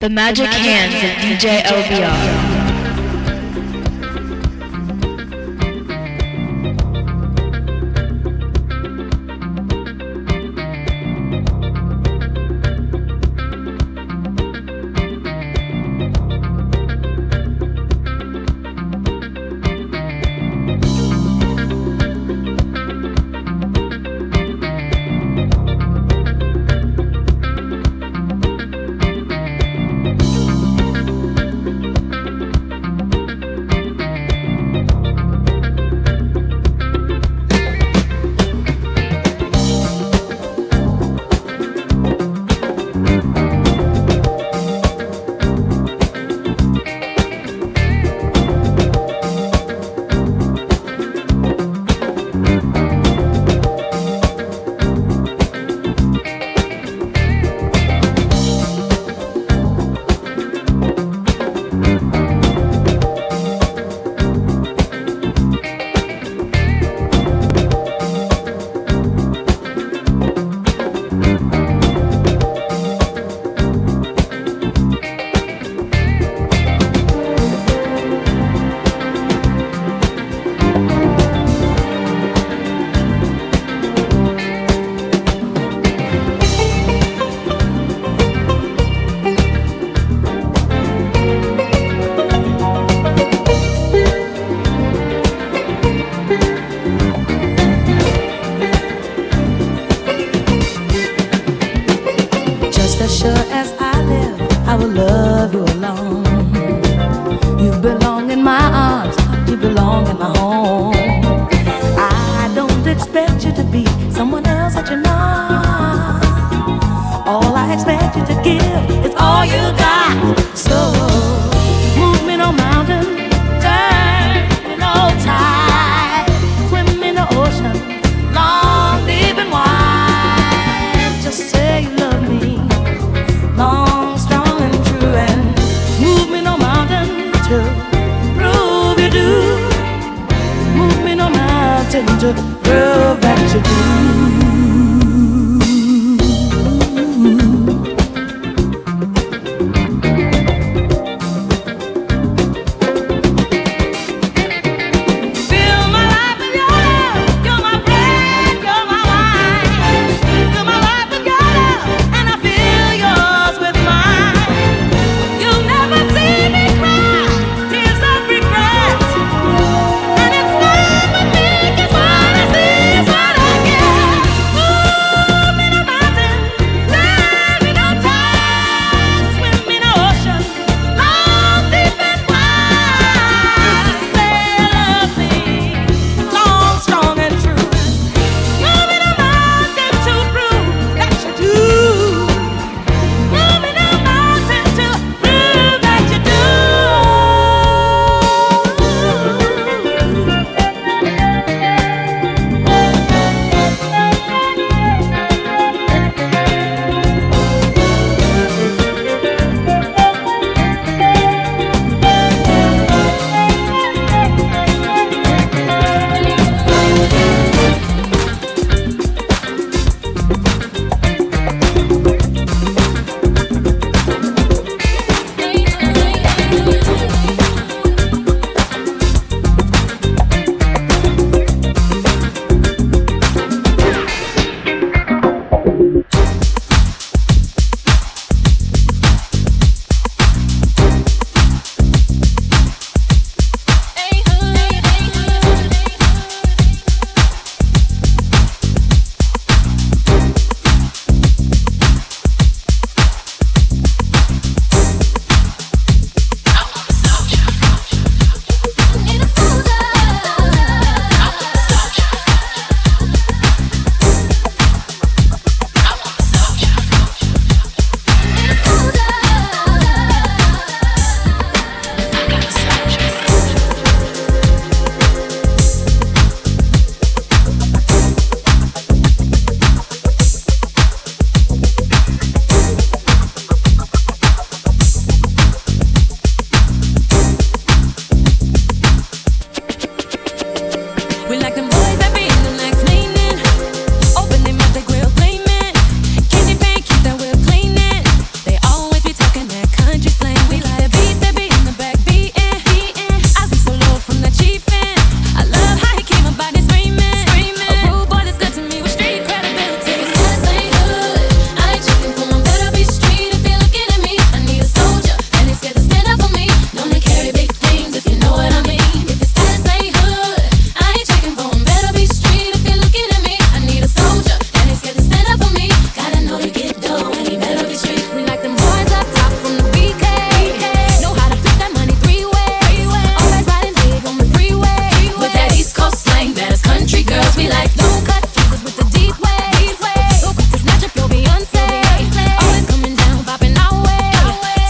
The magic hands of DJ OBR.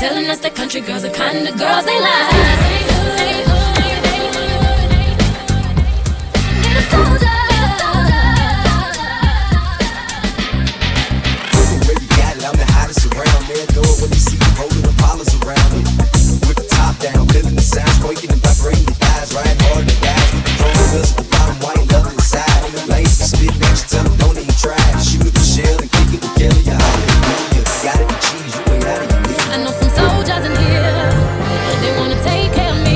telling us that country girls are kind of girls they like. Get a soldier, get a soldier. Baby got it, I'm the hottest around. Man, throw it when you see you rolling the pollas around me. With the top down, feeling the sound, quaking and vibrating the thighs, riding hard to die. Throwing us the bottom, white love inside. Lace and spit next to them, don't even try. Shoot the shell and kick it with Kelly. Got it, cheese, you ain't out of your league. I know some soldiers in here, they wanna take care of me.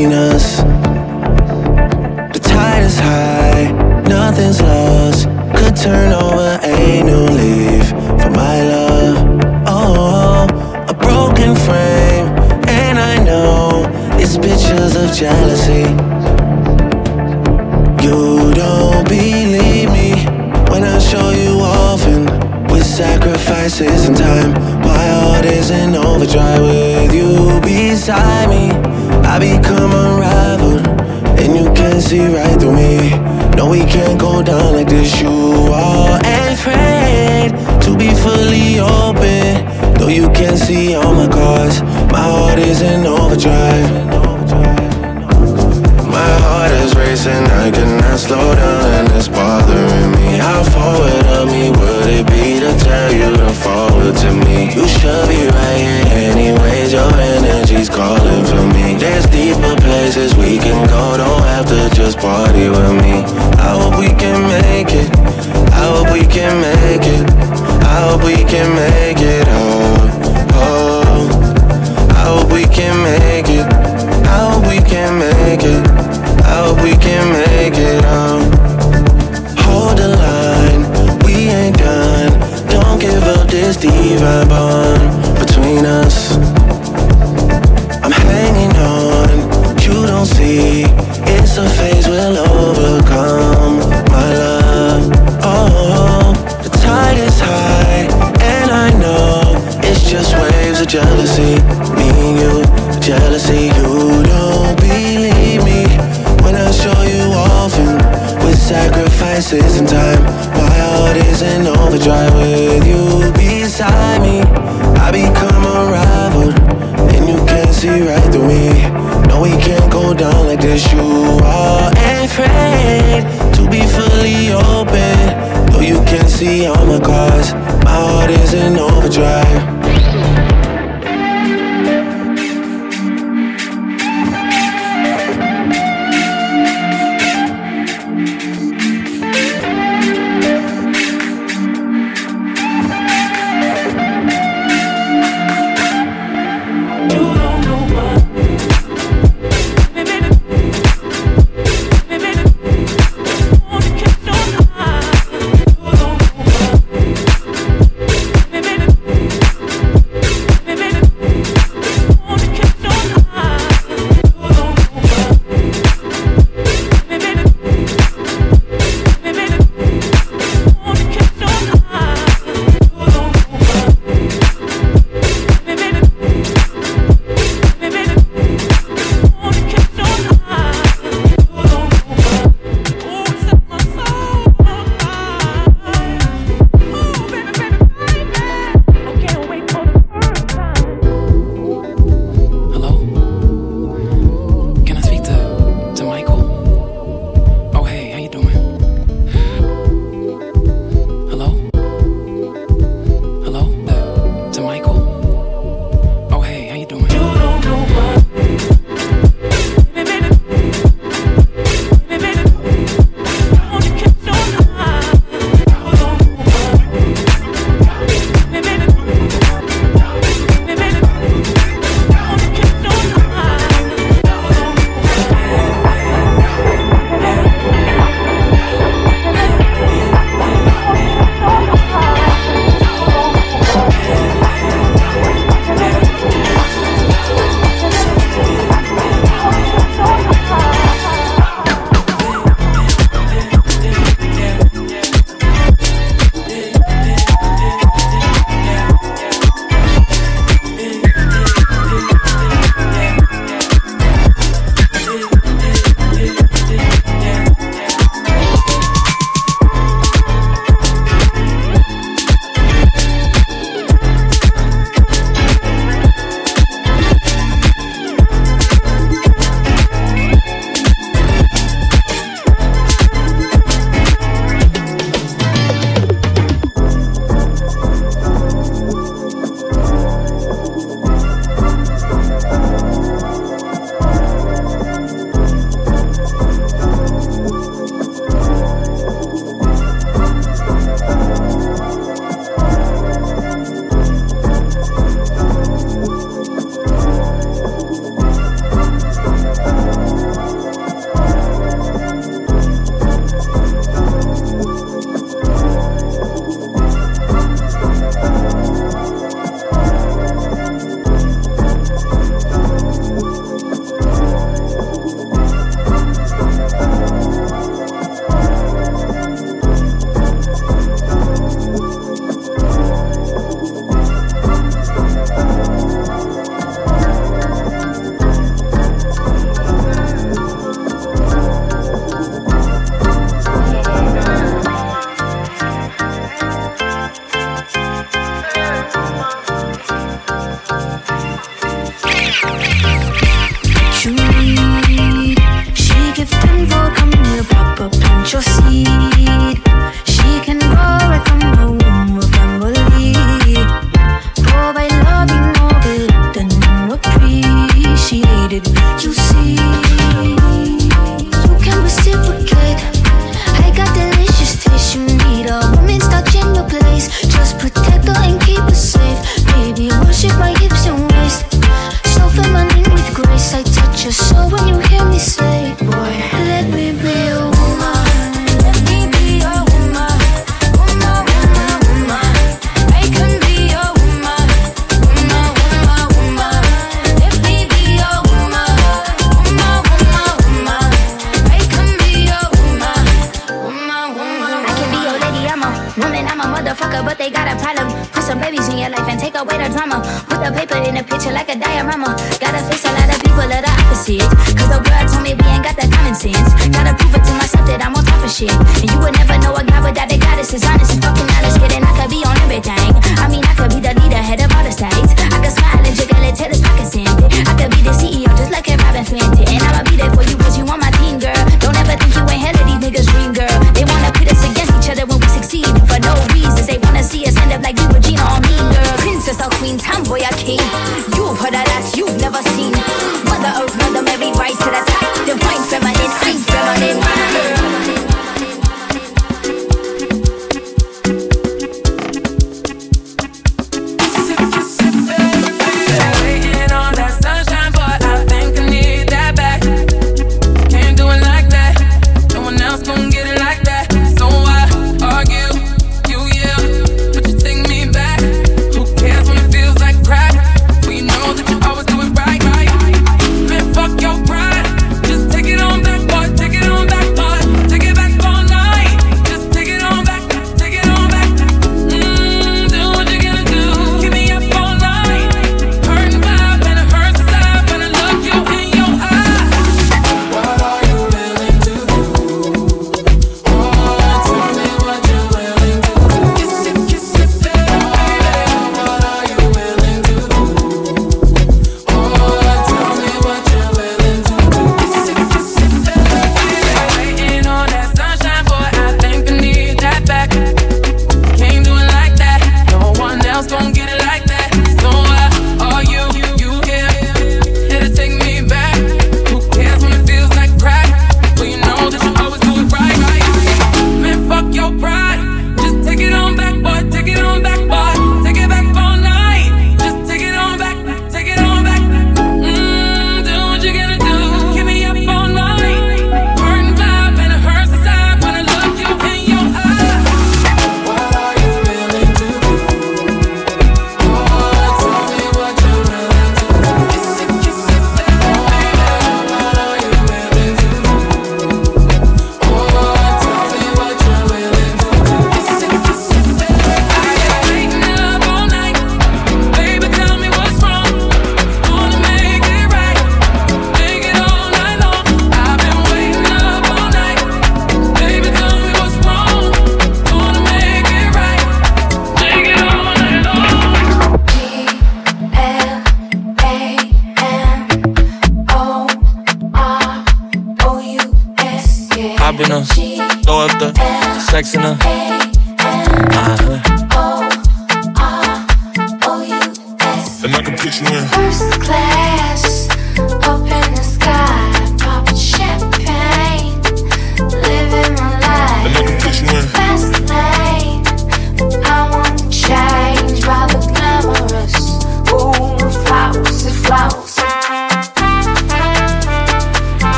Venus. The tide is high, nothing's lost. Could turn over a new leaf for my love. Oh, a broken frame, and I know it's pictures of jealousy. You don't believe me when I show you often with sacrifices and time. My heart is in overdrive with you beside me. I become unraveled and you can see right through me. No, we can't go down like this. You are afraid to be fully open, though you can see all my cards. My heart is in overdrive. My heart is racing, I cannot slow down and it's bothering me. How forward of me would it be to tell you to forward to me? You should be right here anyways, your energy's calling for me. There's deeper places we can go, don't have to just party with me. I hope we can make it, I hope we can make it, I hope we can make it, oh, oh. I hope we can make it, I hope we can make it, I hope we can make it out. Hold the line, we ain't done. Don't give up this divine bond between us. I'm hanging on, you don't see. It's a phase we'll overcome, my love. Oh, the tide is high, and I know it's just waves of jealousy. Me and you, jealousy. You don't believe me when I show you often with sacrifices and time. My heart is in overdrive with you beside me. I become unraveled and you can see right through me. No, we can't go down like this. You are afraid to be fully open, though you can see all my cards. My heart is in overdrive.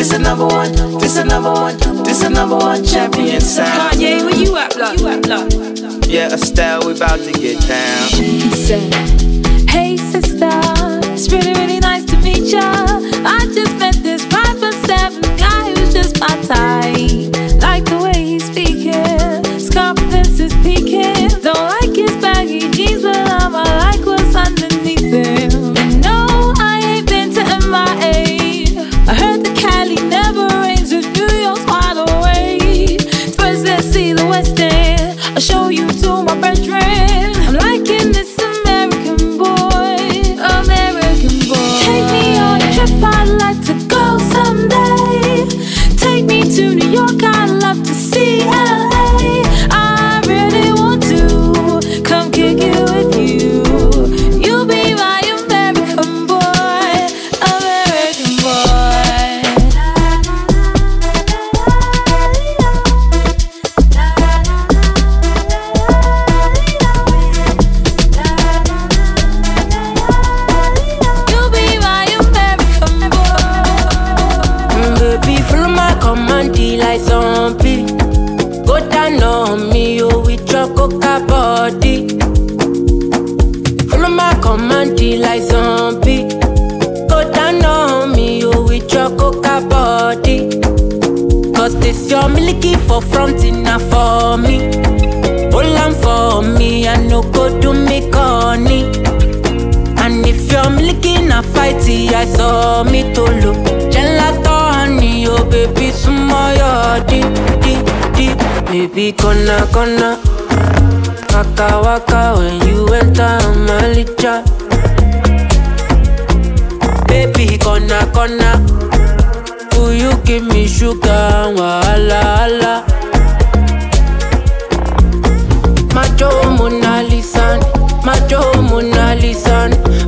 This another one, this another one, this another one champion sound. Kanye, where you at, blood? Yeah, Estelle, we about to get down. She said, hey sister, it's really, really nice to meet ya. I just met this 5'7" guy who's just my type. Like the way he's speaking, his confidence is peaking. Don't like his baggy jeans, but I'ma like what's underneath him. And no, I ain't been to MIA. I heard the Cali never rains and New York's wide awake. First let's see the West End, I'll show you to my brethren. I'm liking this American boy, American boy. Take me on a trip, I'd like to go someday. Take me to New York, I love to see LA. I really want to come kick it with you. You'll be my American boy, American boy. You'll be my American boy. Baby, follow my command, like zombie. Go down on me, oh, with your coca body. Follow my command, like zombie. Go down on me, oh, with your coca body. Cause this your milky for frontin' now for me. Hold on for me, I no go do me corny. And if your milky na fighty, I saw me to look. Gelato. Yo baby, sumaya di di di. Baby, kona kona, waka waka when you enter Malicha. Baby, kona kona, do you give me sugar? Wala ala. Macho Mona Lisa, macho Mona Lisa,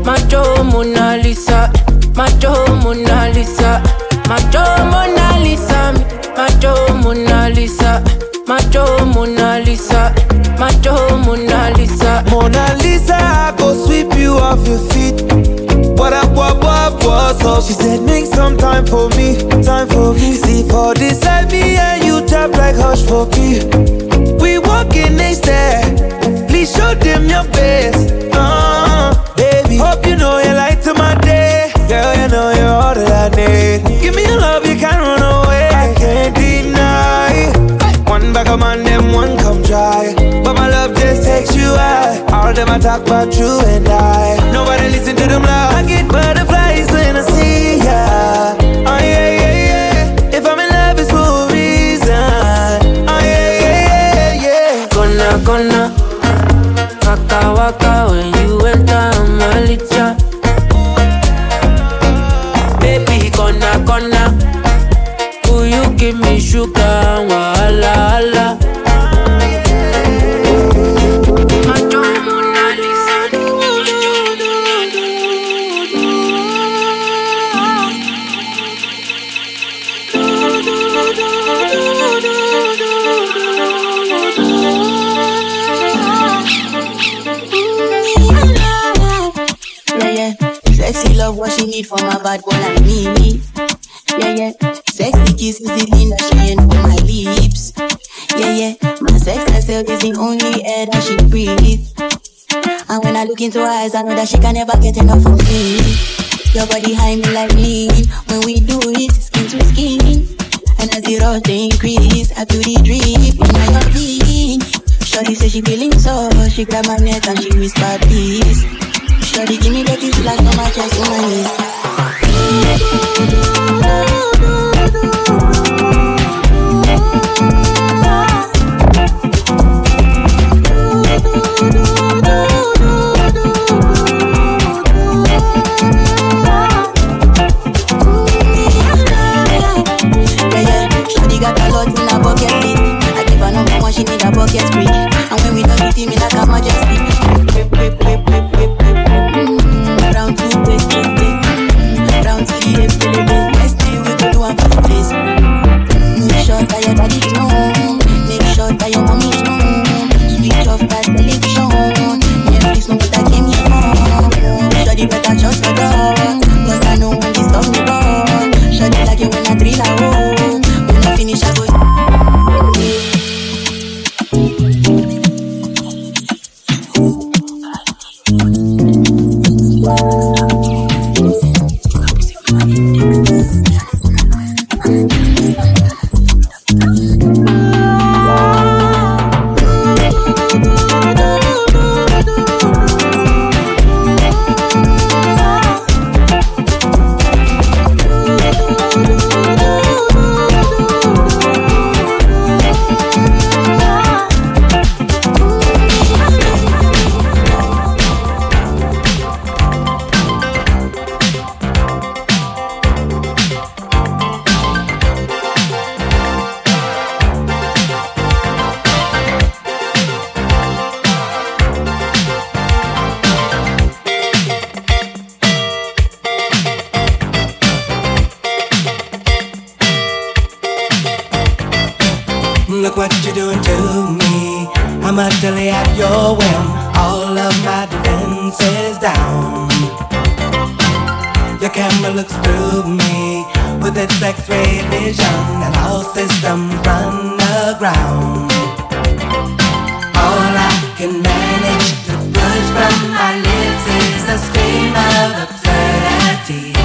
macho Mona Lisa, macho Mona Lisa. Macho Mona Lisa, macho Mona Lisa, macho Mona Lisa, macho Mona Lisa. Mona Lisa, I go sweep you off your feet. What's up? She said, make some time for me, time for me. See for this I be and you tap like hush for me. We walking next there, please show them your best. Baby, hope you know you light to my day. Girl, you know you're all that I need. Give me your love, you can't run away. I can't deny. One back up on them, one come try. But my love just takes you high. All them I talk about you and I. Nobody listen to them loud. I get butterflies when I see ya. Oh yeah, yeah, yeah. If I'm in love, it's for a reason. Oh yeah, yeah, yeah, yeah. Gonna, gonna, waka, waka when you enter Malicha. Gonna, will you give me sugar? Wala ala. Macho Mona Lisa, yeah, yeah. Sexy love, what she need for my bad boy like me. Yeah, yeah, sexy kisses is the that she ain't for my lips. Yeah, yeah, my sex herself is the only air that she breathes. And when I look into her eyes, I know that she can never get enough of me. Your body high me like lean. When we do it, skin to skin. And as the rush increase, I do the drip in my heartbeat. Shorty say she feeling so, she grab my neck and she whisper peace. Shorty give me the kiss like on my chest, on my knees. Shawty got a lot in a bucket lid. I give her number one, she need a bucket spree. And when we talk, it me like a majesty. Round two, place. Next day we go do a place. Make sure that your daddy is known. Make sure that your mommy is known. Switch off that television. Netflix know what I came here for. Shawty better just go down, 'cause I know when this stuff me gone. Shawty like it when I drill out. look what you're doing to me. I'm utterly at your whim. All of my defense is down. Your camera looks through me with its X-ray vision, and all systems run aground. All I can manage to push from my lips is a scream of absurdities.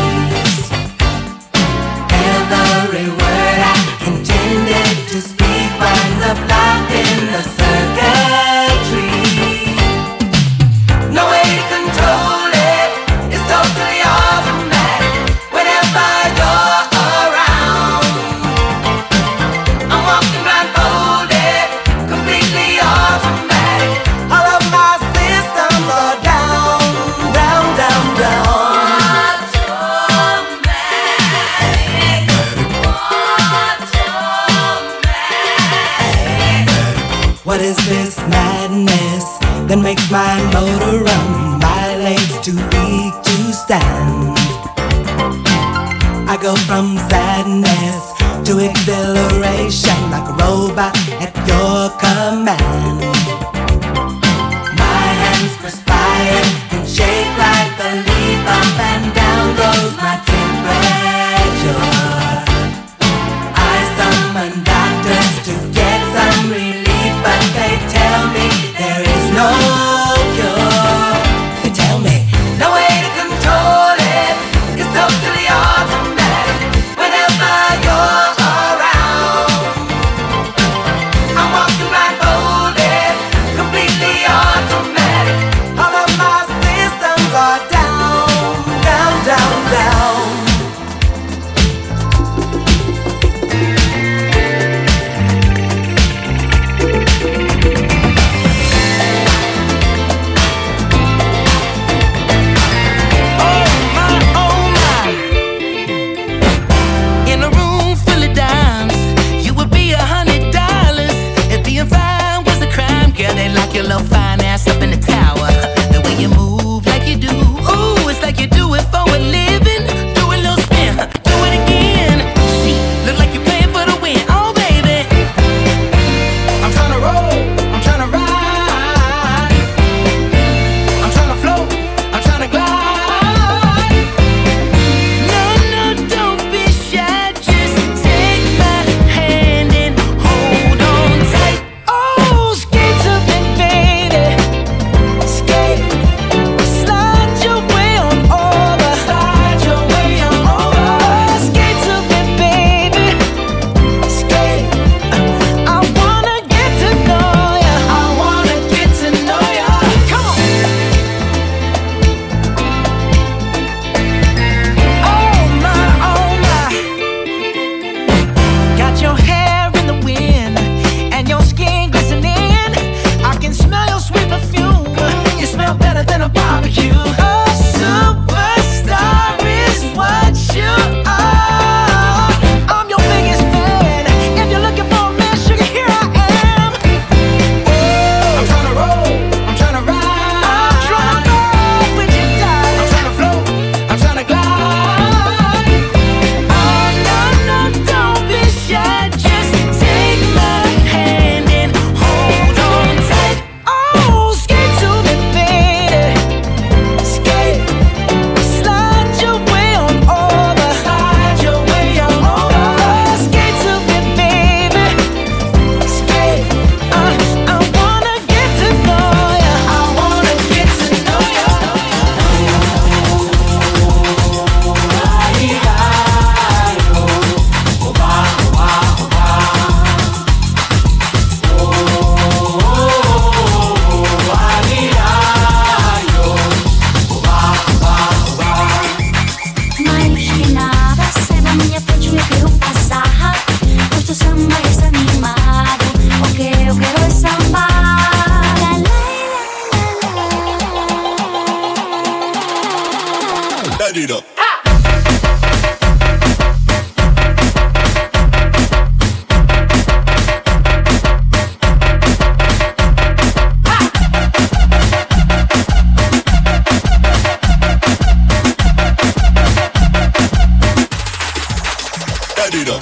Every word I intended to speak winds up locked in the circuitry. No way to control it, it's totally automatic. Whenever you're around, I'm walking blindfolded, completely automatic. All of my systems are down, down, down, down. Automatic, automatic. What is this madness that makes my motor run, my legs too weak to stand? I go from sadness to exhilaration like a robot at your command. My hands perspire and shake like a leaf. Up and down goes my temperature. I summon doctors to get some relief, but they tell me there is no cure. They tell me no way to control it. It's totally automatic. Whenever you're around, I'm walking blindfolded, completely automatic. All of my systems are down, down, down, down. Oh my, oh my. In a room full of dimes, you would be $100. If being fine was a crime, girl, they lock your little fine ass up in the tower. The way you move like you do, ooh, it's like you do it for a living. Do a little spin, do it again. See, look like you're playing for the win. Oh baby, I'm trying to roll, I'm trying to ride, I'm trying to float, I'm trying to glide. No, don't be shy. Just take my hand and hold on tight. Oh, skate to that baby. Skate. Slide your way on over. Slide your way on over. Skate to that baby. Skate. I wanna get to know ya. I wanna get to know ya. Come on. Oh my, oh my. Got your hair in the wind and your skin glistening. I can smell your sweet perfume. You smell better than a barbecue. Oh, superstar is what you are. I'm your biggest fan. If you're looking for a man, sugar, here I am. I'm trying to roll, I'm trying to ride, I'm trying to roll with you, darling. I'm trying to float, I'm trying to glide. Oh no, don't be shy. Just take my hand and hold on tight. Oh, skate to the baby. Skate. Slide your way on over. Slide your way on over. Skate to the baby. Skate. I wanna get to know ya. I wanna get to know ya. Моя мужчина, спасибо, мне прочь, не беру поза. Просто сама я занимаю. Окей, окей, ой, сама. Light it up. Light it up.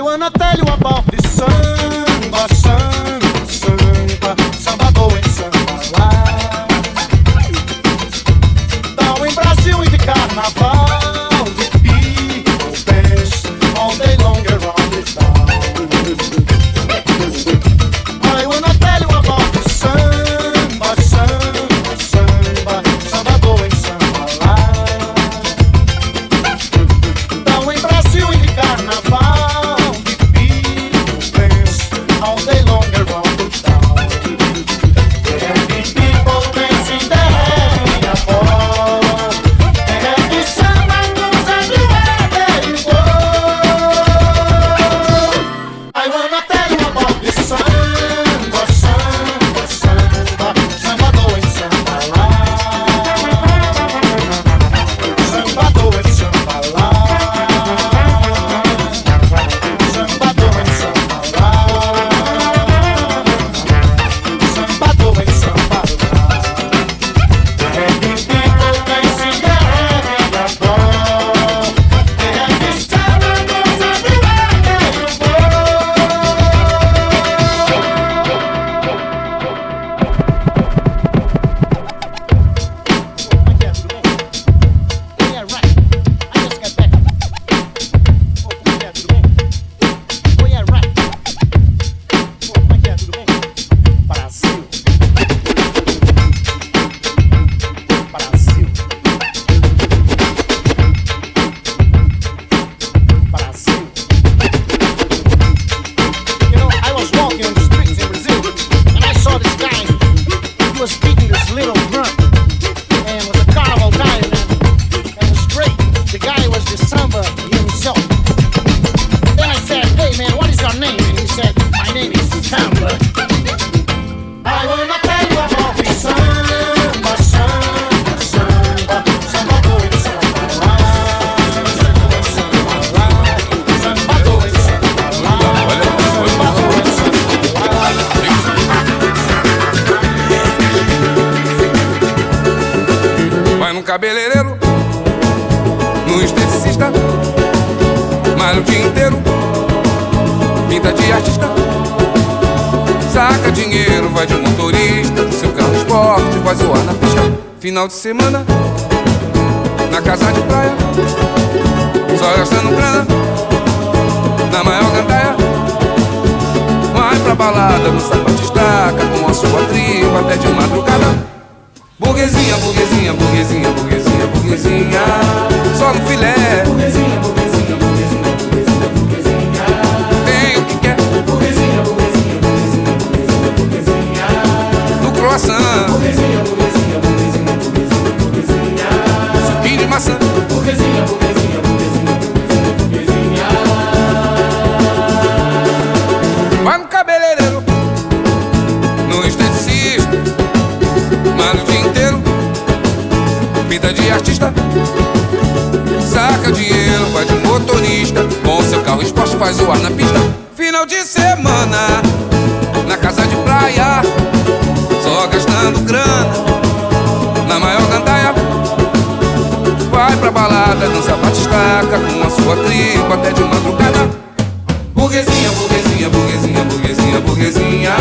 Taiwan até o aborto de samba, samba, samba, samba boa em samba lá. Então em Brasil e de carnaval, the people dance all day long around the town. Taiwan até o aborto de samba, samba, samba, samba boa em samba lá. Então em Brasil e de carnaval. Cabeleireiro, no esteticista, malha o dia inteiro, pinta de artista, saca dinheiro, vai de motorista, no seu carro esporte, vai zoar na pista. Final de semana, na casa de praia, só gastando grana, na maior gandaia. Vai pra balada, no sapatistaca, com a sua tribo até de madrugada. Burguesinha, burguesinha, burguesinha, burguesinha, burguesinha, só no filé. Burguesinha, burguesinha, burguesinha, burguesinha, burguesinha, tem o que quer. Burguesinha, burguesinha, burguesinha, burguesinha, burguesinha, no croissant. Burguesinha, burguesinha, burguesinha, burguesinha, burguesinha, suquinho de maçã. Burguesinha, burguesinha, burguesinha, burguesinha, burguesinha. Vai no cabeleireiro, no esteticista, malha o dia inteiro, pinta de artista, saca dinheiro, vai de motorista, com seu carro esporte faz o ar na pista. Final de semana, na casa de praia, só gastando grana, na maior gandaia. Vai pra balada, dança batistaca, com a sua tribo até de madrugada. Burguesinha, burguesinha, burguesinha, burguesinha, burguesinha,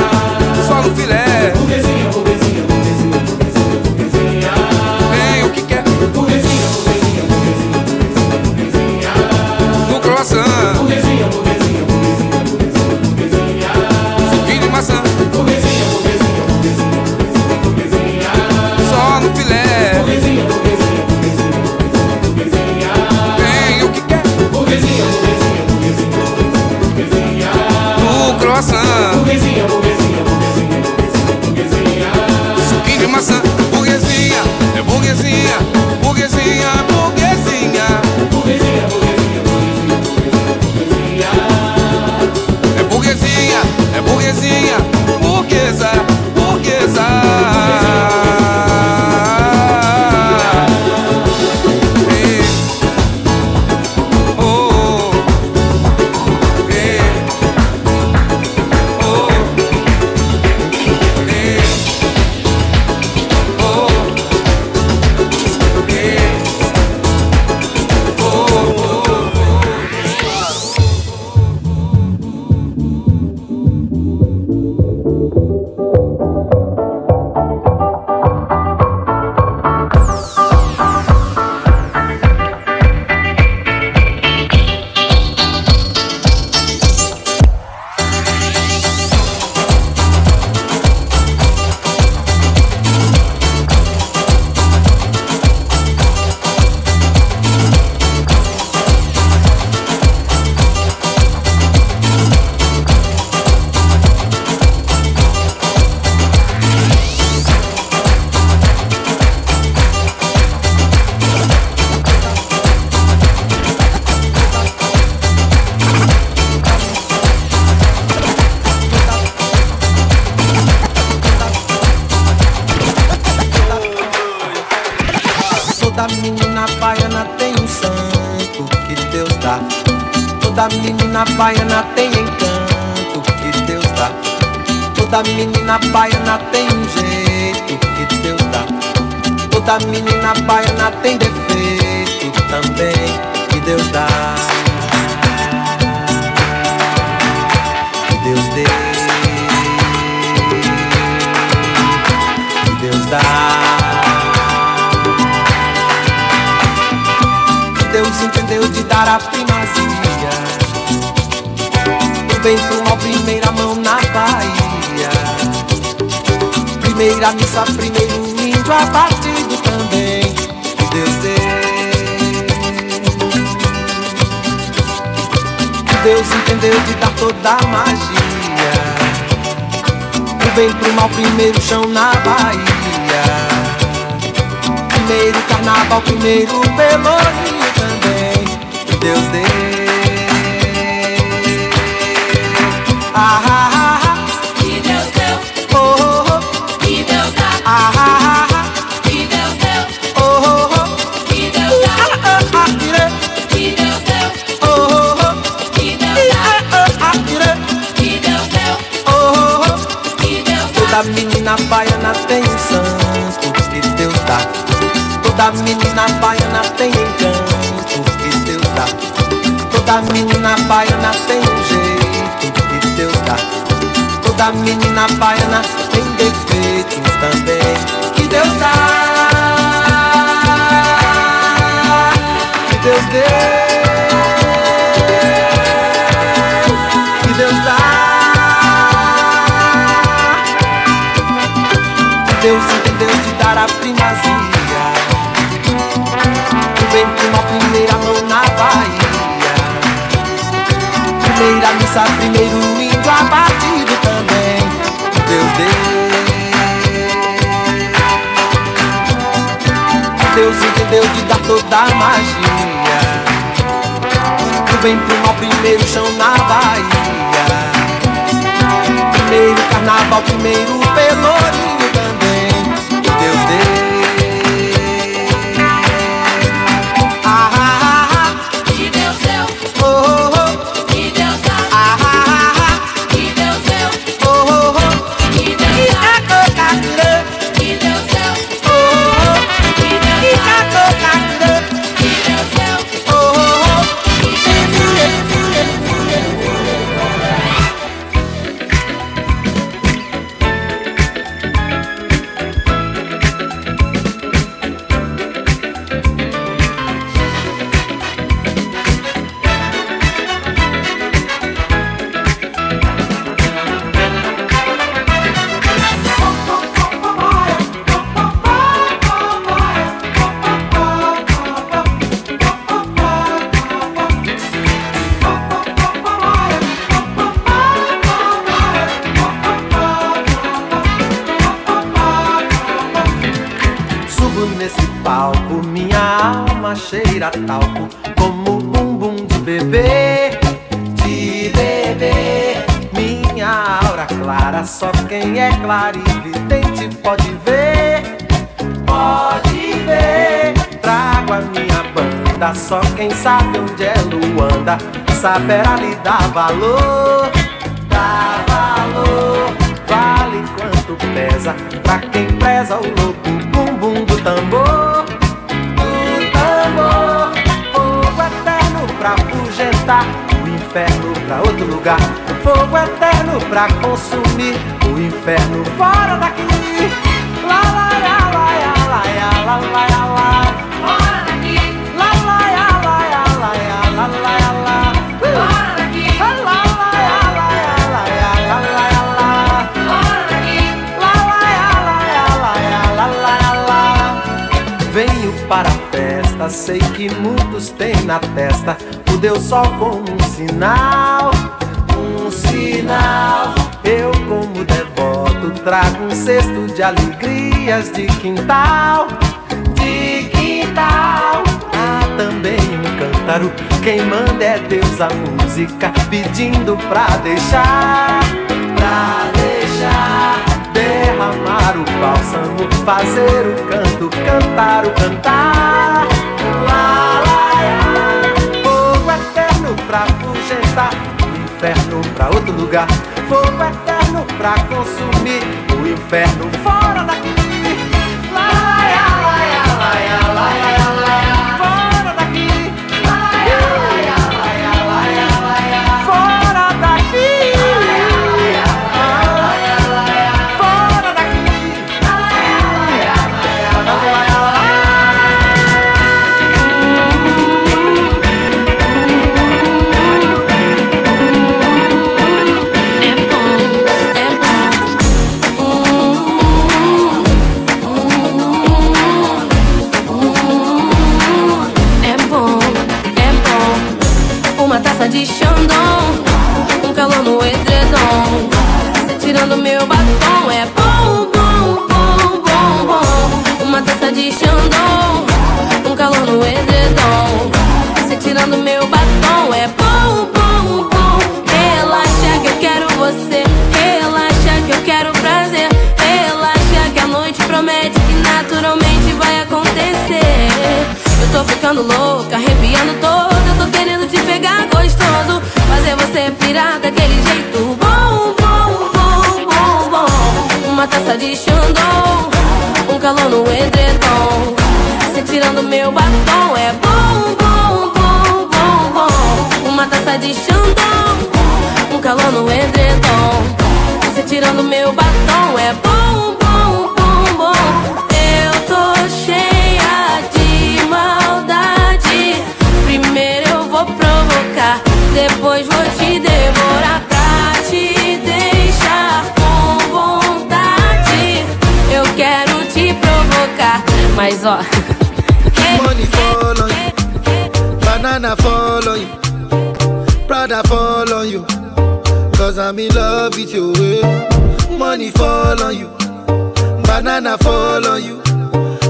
só no filé. Burguesinha, burguesinha, burguesinha, burguesinha, burguesinha, tem o que quer. Burguesinha, burguesinha, burguesinha, burguesinha, burguesinha, no croissant. Burguesinha, burguesinha, burguesinha, burguesinha, burguesinha, suquinho de maçã. Burguesinha, burguesinha, burguesinha, burguesinha, burguesinha, só no filé. Burguesinha, burguesinha, burguesinha, burguesinha, burguesinha, tem o que quer. Burguesinha, burguesinha, burguesinha, dá. Toda menina baiana tem encanto que Deus dá. Toda menina baiana tem um jeito que Deus dá. Toda menina baiana tem defeito também que Deus dá. Que Deus dê. Que Deus dá. Deus entendeu de dar a primazia do bem pro mal, primeira mão na Bahia. Primeira missa, primeiro índio abatido também que Deus deu. Deus entendeu de dar toda a magia do bem pro mal, primeiro chão na Bahia. Primeiro carnaval, primeiro pelourinho. Deus dê. Ah, ah, ah, ah. Que Deus deu. Oh, oh, oh. Que Deus dá. Ah, ah, ah, ah. Que Deus deu. Oh, oh, oh. Que Deus dá. Ah, ah, ah. Que Deus deu. Oh, oh, oh. Que Deus dá. Ah, ah, ah. Que Deus deu. Oh, oh, oh. Que Deus dá. Toda menina baiana tem um santo que Deus dá. Toda menina baiana tem encanto. Toda menina baiana tem um jeito que Deus dá. Toda menina baiana tem defeitos também que Deus dá. Que Deus dê. Que Deus dá. Que Deus entendeu de dar a primazia do bem pro mal, primeira mão na Bahia. Primeira missa, primeiro índio abatido também que Deus deu. Deus entendeu de dar toda a magia do bem pro mal, primeiro chão na Bahia. Primeiro carnaval, primeiro pelourinho também que Deus deu. Saberá lhe dar valor, dá valor. Vale quanto pesa pra quem preza o louco bumbum do tambor, do tambor. Fogo eterno pra afugentar o inferno pra outro lugar. Fogo eterno pra consumir o inferno fora daqui. Lá, lá, lá, lá, lá, lá, lá, lá, lá. Fora daqui. Lá, lá, lá, lá, lá, lá, lá. Para a festa, sei que muitos têm na testa o Deus só como um sinal, um sinal. Eu como devoto trago um cesto de alegrias de quintal, de quintal. Há também um cântaro, quem manda é Deus, a música pedindo pra deixar, pra deixar. Derramar o bálsamo, fazer o canto, cantar o cantar. Lá, lá, lá. Fogo eterno pra fugestar, o inferno pra outro lugar. Fogo eterno pra consumir, o inferno fora daqui. Laia, laia, laia, laia, laia, fora daqui. Laia, laia, laia, laia, laia, fora daqui. Laia, laia, laia, fora daqui. Laia, laia, laia, laia, laia. De Xandão, um calor no edredom. Você tirando meu batom é bom, bom, bom, bom, bom. Uma taça de Xandão, um calor no edredom. Você tirando meu batom é bom, bom, bom. Relaxa que eu quero você, relaxa que eu quero prazer. Relaxa que a noite promete que naturalmente vai acontecer. Eu tô ficando louca, arrepiando todo, eu tô querendo te pegar agora. Fazer você pirar daquele jeito bom, bom, bom, bom, bom. Uma taça de Xandão, um calor no edredom. Você tirando meu batom é bom, bom, bom, bom, bom. Uma taça de Xandão, um calor no edredom. Você tirando meu batom é bom, bom, bom, bom. Eu tô cheia de maldade. Primeiro eu vou provocar, depois vou te devorar pra te deixar com vontade. Eu quero te provocar, mas ó. Money follow you, banana follow you, Prada follow you, cause I'm in love with you. Money follow you, banana follow you,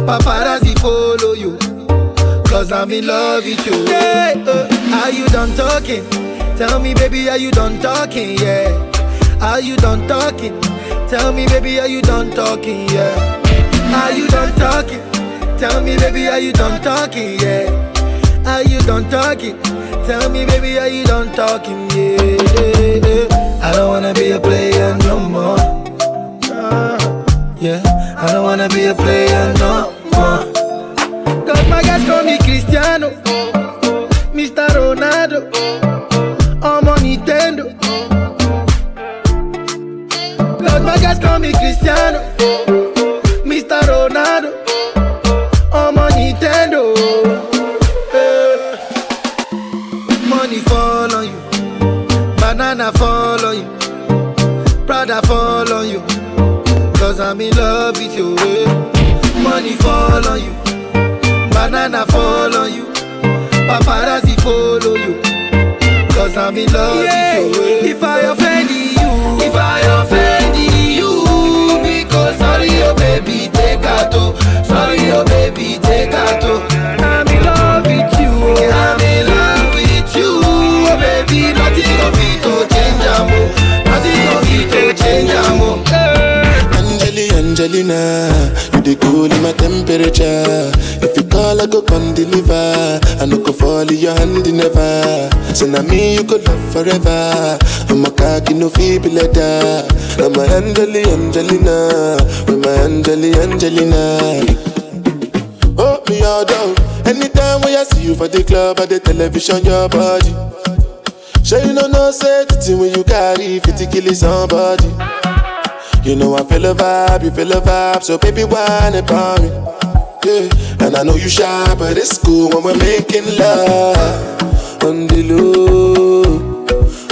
paparazzi follow you, cause I'm in love with you. Yeah, are you done talking? Tell me, baby, are you done talking? Yeah. Are you done talking? Tell me, baby, are you done talking? Yeah. Are you done talking? Tell me, baby, are you done talking? Yeah. Are you done talking? Tell me, baby, are you done talking? Yeah. I don't wanna be a player no more. Yeah. I don't wanna be a player no more. Cause my guys call me Cristiano, Mr. Ronaldo, I'm on Nintendo. Cause my guys call me Cristiano, Mr. Ronaldo, I'm on Nintendo. Money fall on you, banana fall on you, Prada fall on you, cause I'm in love with you. Money fall on you, banana follow you, paparazzi follow you, cause I'm in love with you. If I offend you, because sorry oh baby take out, sorry oh baby take out, I'm in love with you, oh baby nothing of it to change amo, Angelina, you dey cool in my temperature. If you call, I go come deliver. I no go fall in your hand never. So now me you go love forever. I'm a cocky no feeble letter. I'm a Angelina, with my Angelina. Oh me all down. Anytime when I see you for the club or the television, your body. Sure you no say the thing when you carry 50 kill somebody. You know I feel a vibe, you feel a vibe, so baby whine about me, yeah. And I know you shy, but it's cool when we're making love. On the low,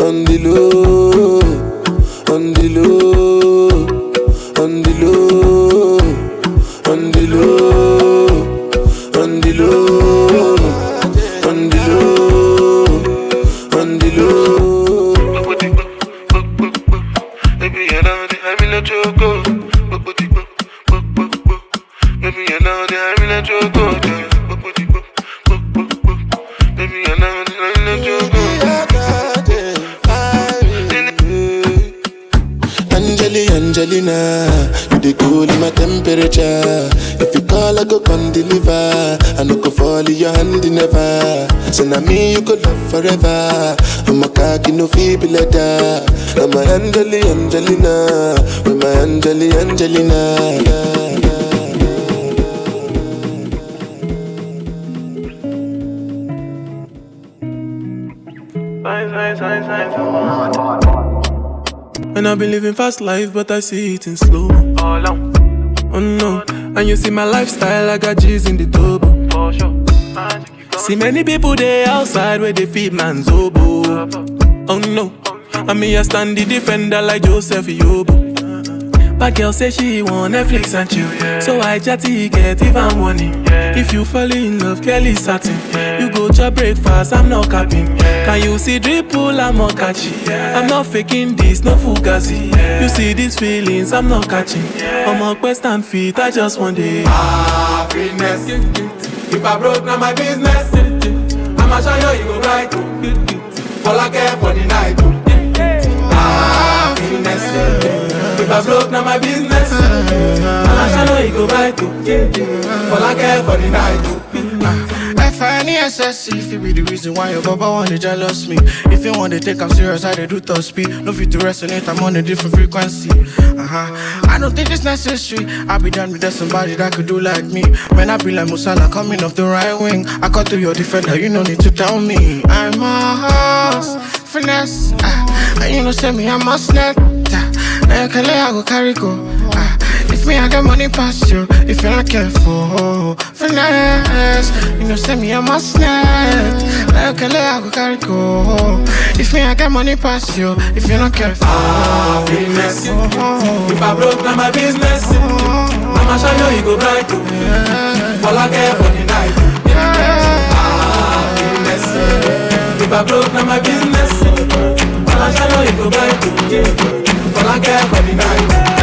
on the low, on the low, on the low, on the low, on the low, on the low, on the low. Angelina, you dey cool in my temperature. If you call, I go come deliver. I no go fall in your hand never. So now me you could love forever. I'm a cocky no feeble letter. I'm a Angelina. With my Angelina. Yeah. And I've been living fast life, but I see it in slow. Oh no, and you see my lifestyle, I got G's in the double. See many people there outside where they feed man's oboe. Oh no, and me I stand the defender like Joseph Yobo. But girl say she want Netflix and chill, so I chatty get even warning. If you fall in love, Kelly satin. You go to breakfast, I'm not capping. Can you see dripple, I'm not catching. I'm not faking this, no fugazi. You see these feelings, I'm not catching. I'm on quest and feet, I just want it. Happiness. If I broke, now my business. I'ma show you, you go right. Fall I care for the night. Happiness. If I broke, now my business. I'ma show you, you go right. Fall I care for the night. If I need excessive, it be the reason why your baba wanna jealous me. If you wanna take I'm serious, I do top speed. No fit to resonate, I'm on a different frequency. I don't think it's necessary. I be done with that somebody that could do like me. When I be like Musala coming off the right wing, I cut through your defender, you no need to tell me. I'm a horse, finesse. And you know send me, I'm a snap. Now you can lay, I go carry go. Me, I got money past you, if you're not careful, finesse. You know, send me a must net. Like a lay, I go carry go. If me, I got money past you, if you're not careful, finesse. If I broke, now my business. I'ma show you, you go bright. Fall I care for the night. Finesse. If I broke, now my business. I'ma show you, you go bright. Fall I care for the night.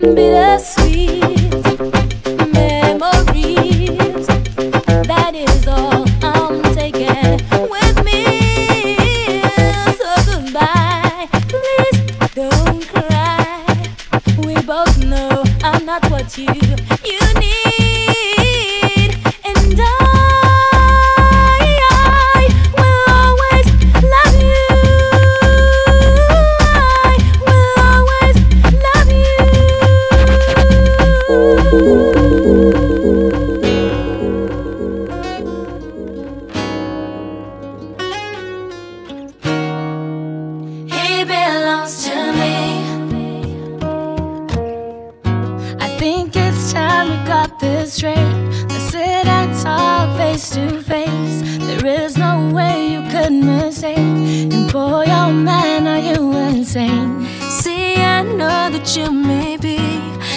Be the sweet. face to face. There is no way you could mistake. And boy, oh man, are you insane. See, I know that you may be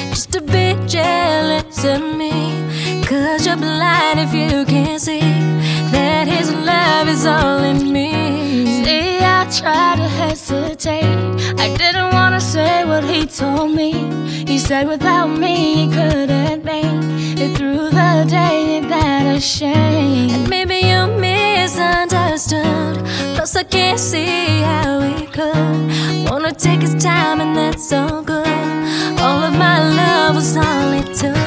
just a bit jealous of me, 'cause you're blind if you can't see that his love is all in me. See, I tried to hesitate, I didn't want to say what he told me. He said without me he couldn't make it through the day, ain't that a shame? And maybe you misunderstood, plus I can't see how he could wanna take his time, and that's so good. All of my love was all it took.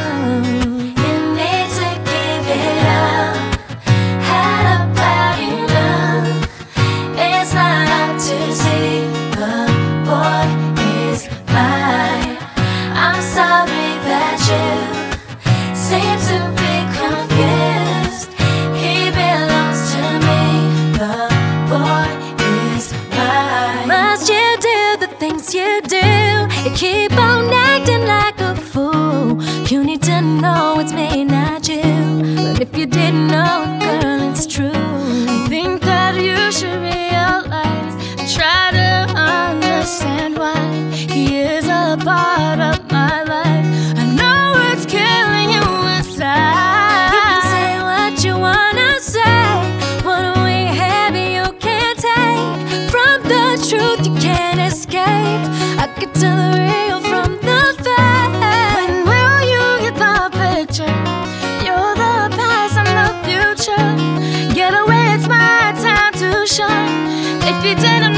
You do, you keep on acting like a fool. You need to know it's me, not you. But if you didn't know, girl, it's true. I think that you should realize and try to understand why he is a part of my life. I know it's killing you inside. You can say what you wanna say, what we have you can't take. From the truth you can't escape, I could tell the real from the fake. When will you get the picture? You're the past, I'm the future. Get away, it's my time to shine. If you didn't